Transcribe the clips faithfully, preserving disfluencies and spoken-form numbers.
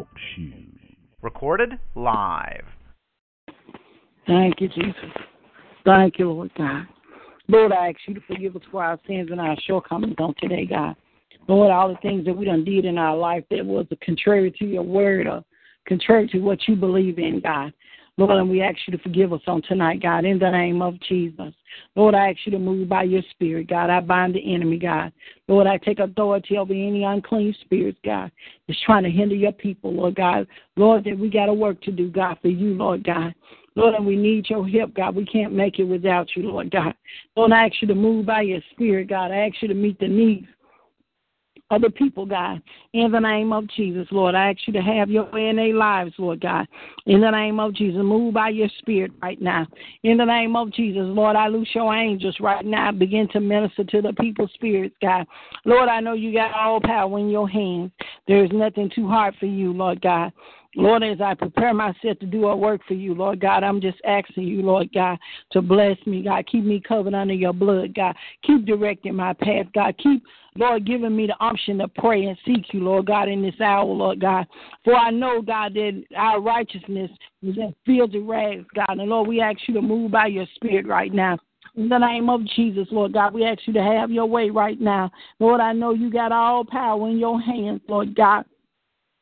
Talk Shoes. Recorded live. Thank you, Jesus. Thank you, Lord God. Lord, I ask you to forgive us for our sins and our shortcomings on today, God. Lord, all the things that we done did in our life that was contrary to your word or contrary to what you believe in, God. Lord, and we ask you to forgive us on tonight, God, in the name of Jesus. Lord, I ask you to move by your spirit, God. I bind the enemy, God. Lord, I take authority over any unclean spirits, God, that's trying to hinder your people, Lord God. Lord, that we got a work to do, God, for you, Lord God. Lord, and we need your help, God. We can't make it without you, Lord God. Lord, I ask you to move by your spirit, God. I ask you to meet the needs of the people, God, in the name of Jesus, Lord. I ask you to have your way in their lives, Lord God, in the name of Jesus. Move by your spirit right now. In the name of Jesus, Lord, I loose your angels right now. Begin to minister to the people's spirits, God. Lord, I know you got all power in your hands. There is nothing too hard for you, Lord God. Lord, as I prepare myself to do a work for you, Lord God, I'm just asking you, Lord God, to bless me, God. Keep me covered under your blood, God. Keep directing my path, God. Keep, Lord, giving me the option to pray and seek you, Lord God, in this hour, Lord God. For I know, God, that our righteousness is as filthy rags, God. And, Lord, we ask you to move by your spirit right now. In the name of Jesus, Lord God, we ask you to have your way right now. Lord, I know you got all power in your hands, Lord God.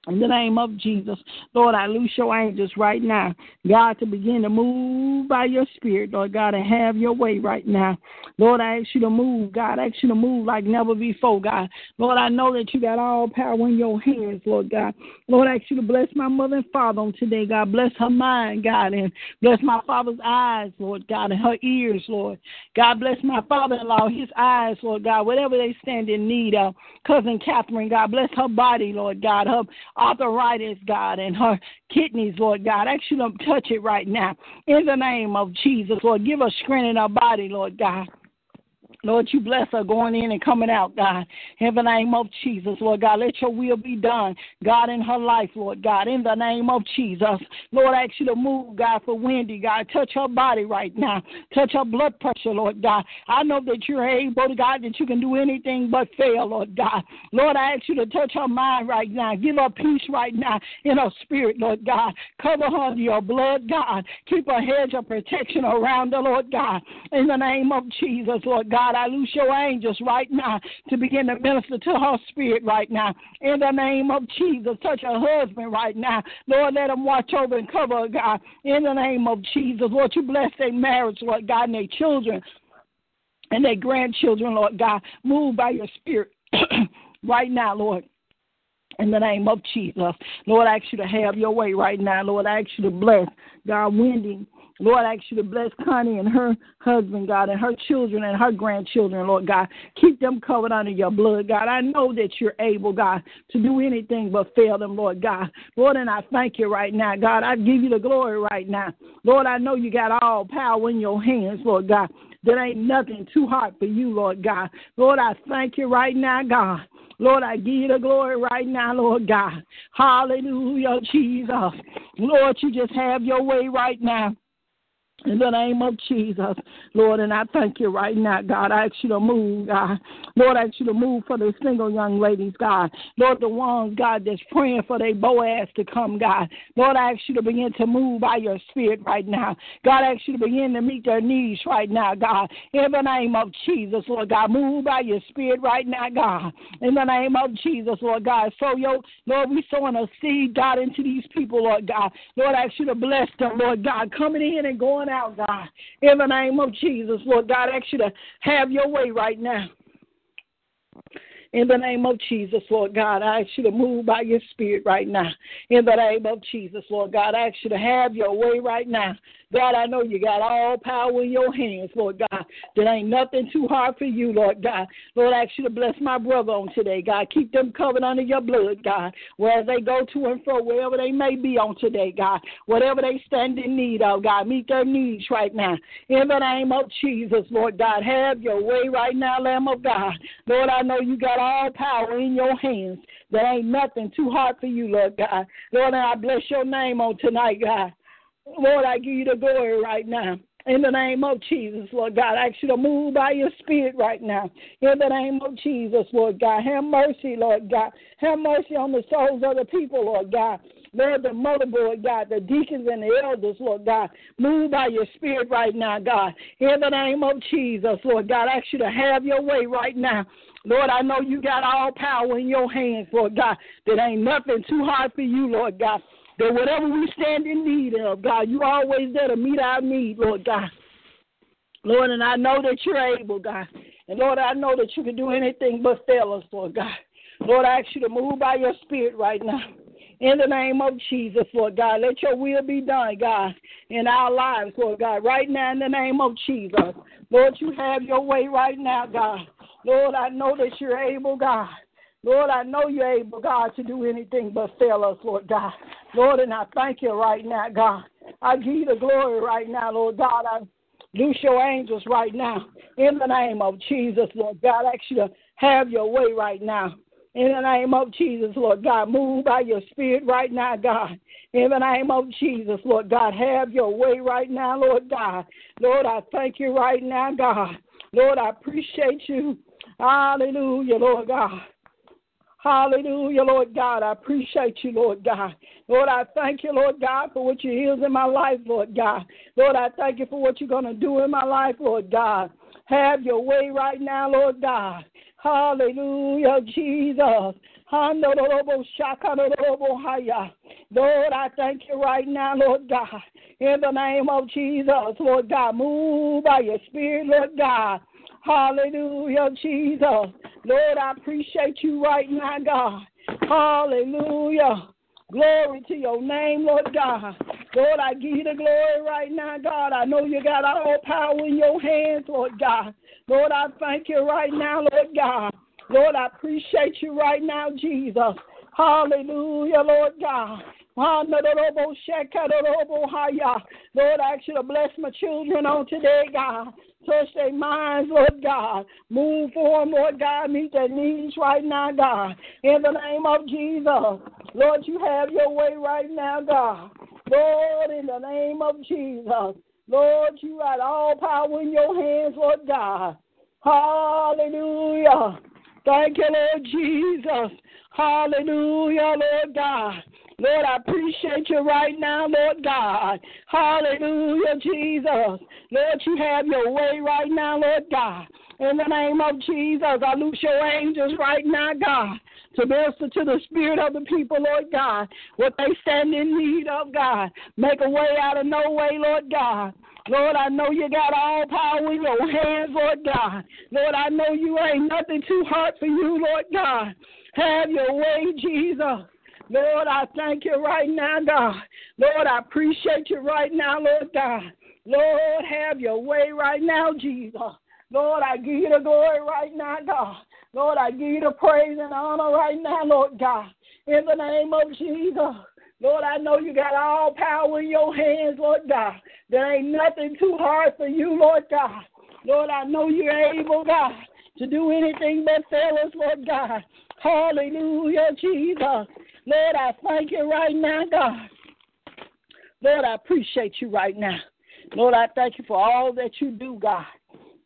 In the name of Jesus, Lord, I loose your angels right now, God, to begin to move by your spirit, Lord God, and have your way right now. Lord, I ask you to move, God. I ask you to move like never before, God. Lord, I know that you got all power in your hands, Lord God. Lord, I ask you to bless my mother and father on today, God. Bless her mind, God, and bless my father's eyes, Lord God, and her ears, Lord. God, bless my father-in-law, his eyes, Lord God, whatever they stand in need of. Cousin Catherine, God, bless her body, Lord God, her arthritis, God, and her kidneys, Lord God. I ask you to touch it right now. In the name of Jesus, Lord, give us strength in our body, Lord God. Lord, you bless her going in and coming out, God. In the name of Jesus, Lord God, let your will be done, God, in her life, Lord God. In the name of Jesus, Lord, I ask you to move, God, for Wendy, God. Touch her body right now. Touch her blood pressure, Lord God. I know that you're able, God, that you can do anything but fail, Lord God. Lord, I ask you to touch her mind right now. Give her peace right now in her spirit, Lord God. Cover her in your blood, God. Keep a hedge of protection around her, Lord God. In the name of Jesus, Lord God. God, I loose your angels right now to begin to minister to her spirit right now. In the name of Jesus, touch her husband right now. Lord, let him watch over and cover, God. In the name of Jesus, Lord, you bless their marriage, Lord God, and their children and their grandchildren, Lord God. Move by your spirit right now, Lord. In the name of Jesus, Lord, I ask you to have your way right now. Lord, I ask you to bless God, Wendy. Lord, I ask you to bless Connie and her husband, God, and her children and her grandchildren, Lord God. Keep them covered under your blood, God. I know that you're able, God, to do anything but fail them, Lord God. Lord, and I thank you right now, God. I give you the glory right now. Lord, I know you got all power in your hands, Lord God. There ain't nothing too hard for you, Lord God. Lord, I thank you right now, God. Lord, I give you the glory right now, Lord God. Hallelujah, Jesus. Lord, you just have your way right now. In the name of Jesus, Lord, and I thank you right now, God. I ask you to move, God. Lord, I ask you to move for the single young ladies, God. Lord, the ones, God, that's praying for their Boaz to come, God. Lord, I ask you to begin to move by your spirit right now. God, I ask you to begin to meet their needs right now, God. In the name of Jesus, Lord God, move by your spirit right now, God. In the name of Jesus, Lord God. So, yo, Lord, we sowing a seed, God, into these people, Lord God. Lord, I ask you to bless them, Lord God, coming in and going out, God. In the name of Jesus, Lord God, I ask you to have your way right now. In the name of Jesus, Lord God, I ask you to move by your spirit right now. In the name of Jesus, Lord God, I ask you to have your way right now. God, I know you got all power in your hands, Lord God. There ain't nothing too hard for you, Lord God. Lord, I ask you to bless my brother on today, God. Keep them covered under your blood, God. Wherever they go to and fro, wherever they may be on today, God. Whatever they stand in need of, God, meet their needs right now. In the name of Jesus, Lord God, have your way right now, Lamb of God. Lord, I know you got all power in your hands. There ain't nothing too hard for you, Lord God. Lord, I bless your name on tonight, God. Lord, I give you the glory right now. In the name of Jesus, Lord God, I ask you to move by your spirit right now. In the name of Jesus, Lord God, have mercy, Lord God. Have mercy on the souls of the people, Lord God. Lord, the mother, Lord God, the deacons and the elders, Lord God, move by your spirit right now, God. In the name of Jesus, Lord God, I ask you to have your way right now. Lord, I know you got all power in your hands, Lord God. There ain't nothing too hard for you, Lord God. That whatever we stand in need of, God, you're always there to meet our need, Lord God. Lord, and I know that you're able, God. And, Lord, I know that you can do anything but fail us, Lord God. Lord, I ask you to move by your spirit right now. In the name of Jesus, Lord God, let your will be done, God, in our lives, Lord God, right now in the name of Jesus. Lord, you have your way right now, God. Lord, I know that you're able, God. Lord, I know you're able, God, to do anything but fail us, Lord God. Lord, and I thank you right now, God. I give you the glory right now, Lord God. I loose your angels right now. In the name of Jesus, Lord God, I ask you to have your way right now. In the name of Jesus, Lord God, move by your spirit right now, God. In the name of Jesus, Lord God, have your way right now, Lord God. Lord, I thank you right now, God. Lord, I appreciate you. Hallelujah, Lord God. Hallelujah, Lord God. I appreciate you, Lord God. Lord, I thank you, Lord God, for what you healed in my life, Lord God. Lord, I thank you for what you're going to do in my life, Lord God. Have your way right now, Lord God. Hallelujah, Jesus. Lord, I thank you right now, Lord God. In the name of Jesus, Lord God, move by your spirit, Lord God. Hallelujah, Jesus. Lord, I appreciate you right now, God. Hallelujah. Glory to your name, Lord God. Lord, I give you the glory right now, God. I know you got all power in your hands, Lord God. Lord, I thank you right now, Lord God. Lord, I appreciate you right now, Jesus. Hallelujah, Lord God. Lord, I ask you to bless my children on today, God. Touch their minds, Lord God. Move for them, Lord God. Meet their needs right now, God. In the name of Jesus. Lord, you have your way right now, God. Lord, in the name of Jesus. Lord, you got all power in your hands, Lord God. Hallelujah. Thank you, Lord Jesus. Hallelujah, Lord God. Lord, I appreciate you right now, Lord God. Hallelujah, Jesus. Lord, you have your way right now, Lord God. In the name of Jesus, I loose your angels right now, God, to minister to the spirit of the people, Lord God, what they stand in need of, God. Make a way out of no way, Lord God. Lord, I know you got all power in your hands, Lord God. Lord, I know you ain't nothing too hard for you, Lord God. Have your way, Jesus. Lord, I thank you right now, God. Lord, I appreciate you right now, Lord God. Lord, have your way right now, Jesus. Lord, I give you the glory right now, God. Lord, I give you the praise and honor right now, Lord God. In the name of Jesus. Lord, I know you got all power in your hands, Lord God. There ain't nothing too hard for you, Lord God. Lord, I know you're able, God, to do anything but fail us, Lord God. Hallelujah, Jesus. Lord, I thank you right now, God. Lord, I appreciate you right now. Lord, I thank you for all that you do, God,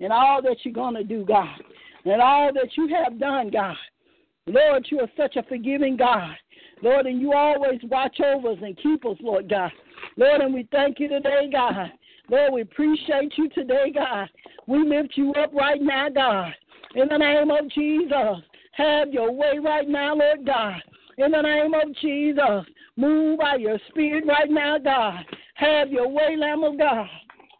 and all that you're going to do, God, and all that you have done, God. Lord, you are such a forgiving God. Lord, and you always watch over us and keep us, Lord God. Lord, and we thank you today, God. Lord, we appreciate you today, God. We lift you up right now, God. In the name of Jesus, have your way right now, Lord God. In the name of Jesus, move by your spirit right now, God. Have your way, Lamb of God.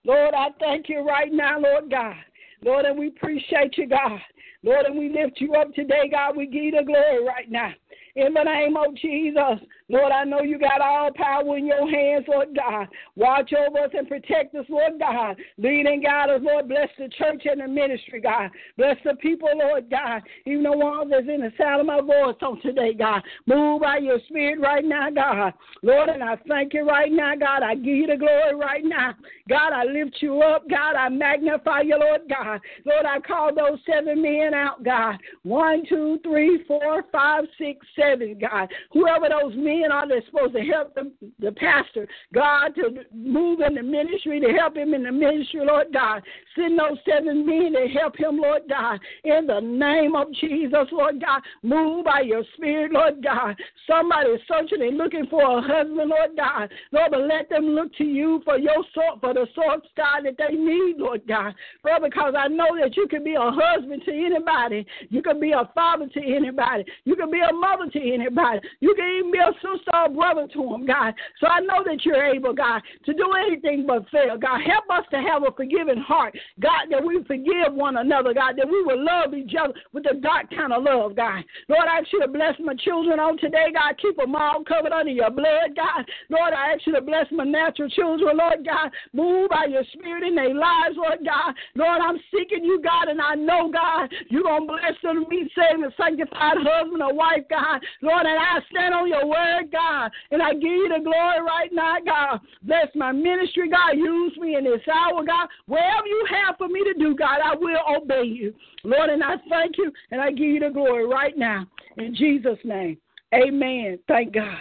Lord, I thank you right now, Lord God. Lord, and we appreciate you, God. Lord, and we lift you up today, God. We give you the glory right now. In the name of Jesus, Lord, I know you got all power in your hands, Lord God. Watch over us and protect us, Lord God. Lead and guide us, Lord. Bless the church and the ministry, God. Bless the people, Lord God. Even the ones that's in the sound of my voice on today, God. Move by your spirit right now, God. Lord, and I thank you right now, God. I give you the glory right now. God, I lift you up, God. I magnify you, Lord God. Lord, I call those seven men out, God. One, two, three, four, five, six, seven. service, God. Whoever those men are that's supposed to help them, the pastor, God, to move in the ministry, to help him in the ministry, Lord God. Send those seven men to help him, Lord God. In the name of Jesus, Lord God, move by your spirit, Lord God. Somebody is searching and looking for a husband, Lord God. Lord, but let them look to you for your sort, for the source, God, that they need, Lord God. Brother, because I know that you can be a husband to anybody. You can be a father to anybody. You can be a mother to anybody. You can even be a sister or brother to them, God. So I know that you're able, God, to do anything but fail, God. Help us to have a forgiving heart, God, that we forgive one another, God, that we will love each other with a dark kind of love, God. Lord, I ask you to bless my children on today, God. Keep them all covered under your blood, God. Lord, I ask you to bless my natural children, Lord God. Move by your spirit in their lives, Lord God. Lord, I'm seeking you, God, and I know, God, you're going to bless them to be saved and sanctified husband or wife, God. Lord, and I stand on your word, God, and I give you the glory right now, God. Bless my ministry, God. Use me in this hour, God. Wherever you have for me to do, God, I will obey you. Lord, and I thank you, and I give you the glory right now. In Jesus' name, amen. Thank God.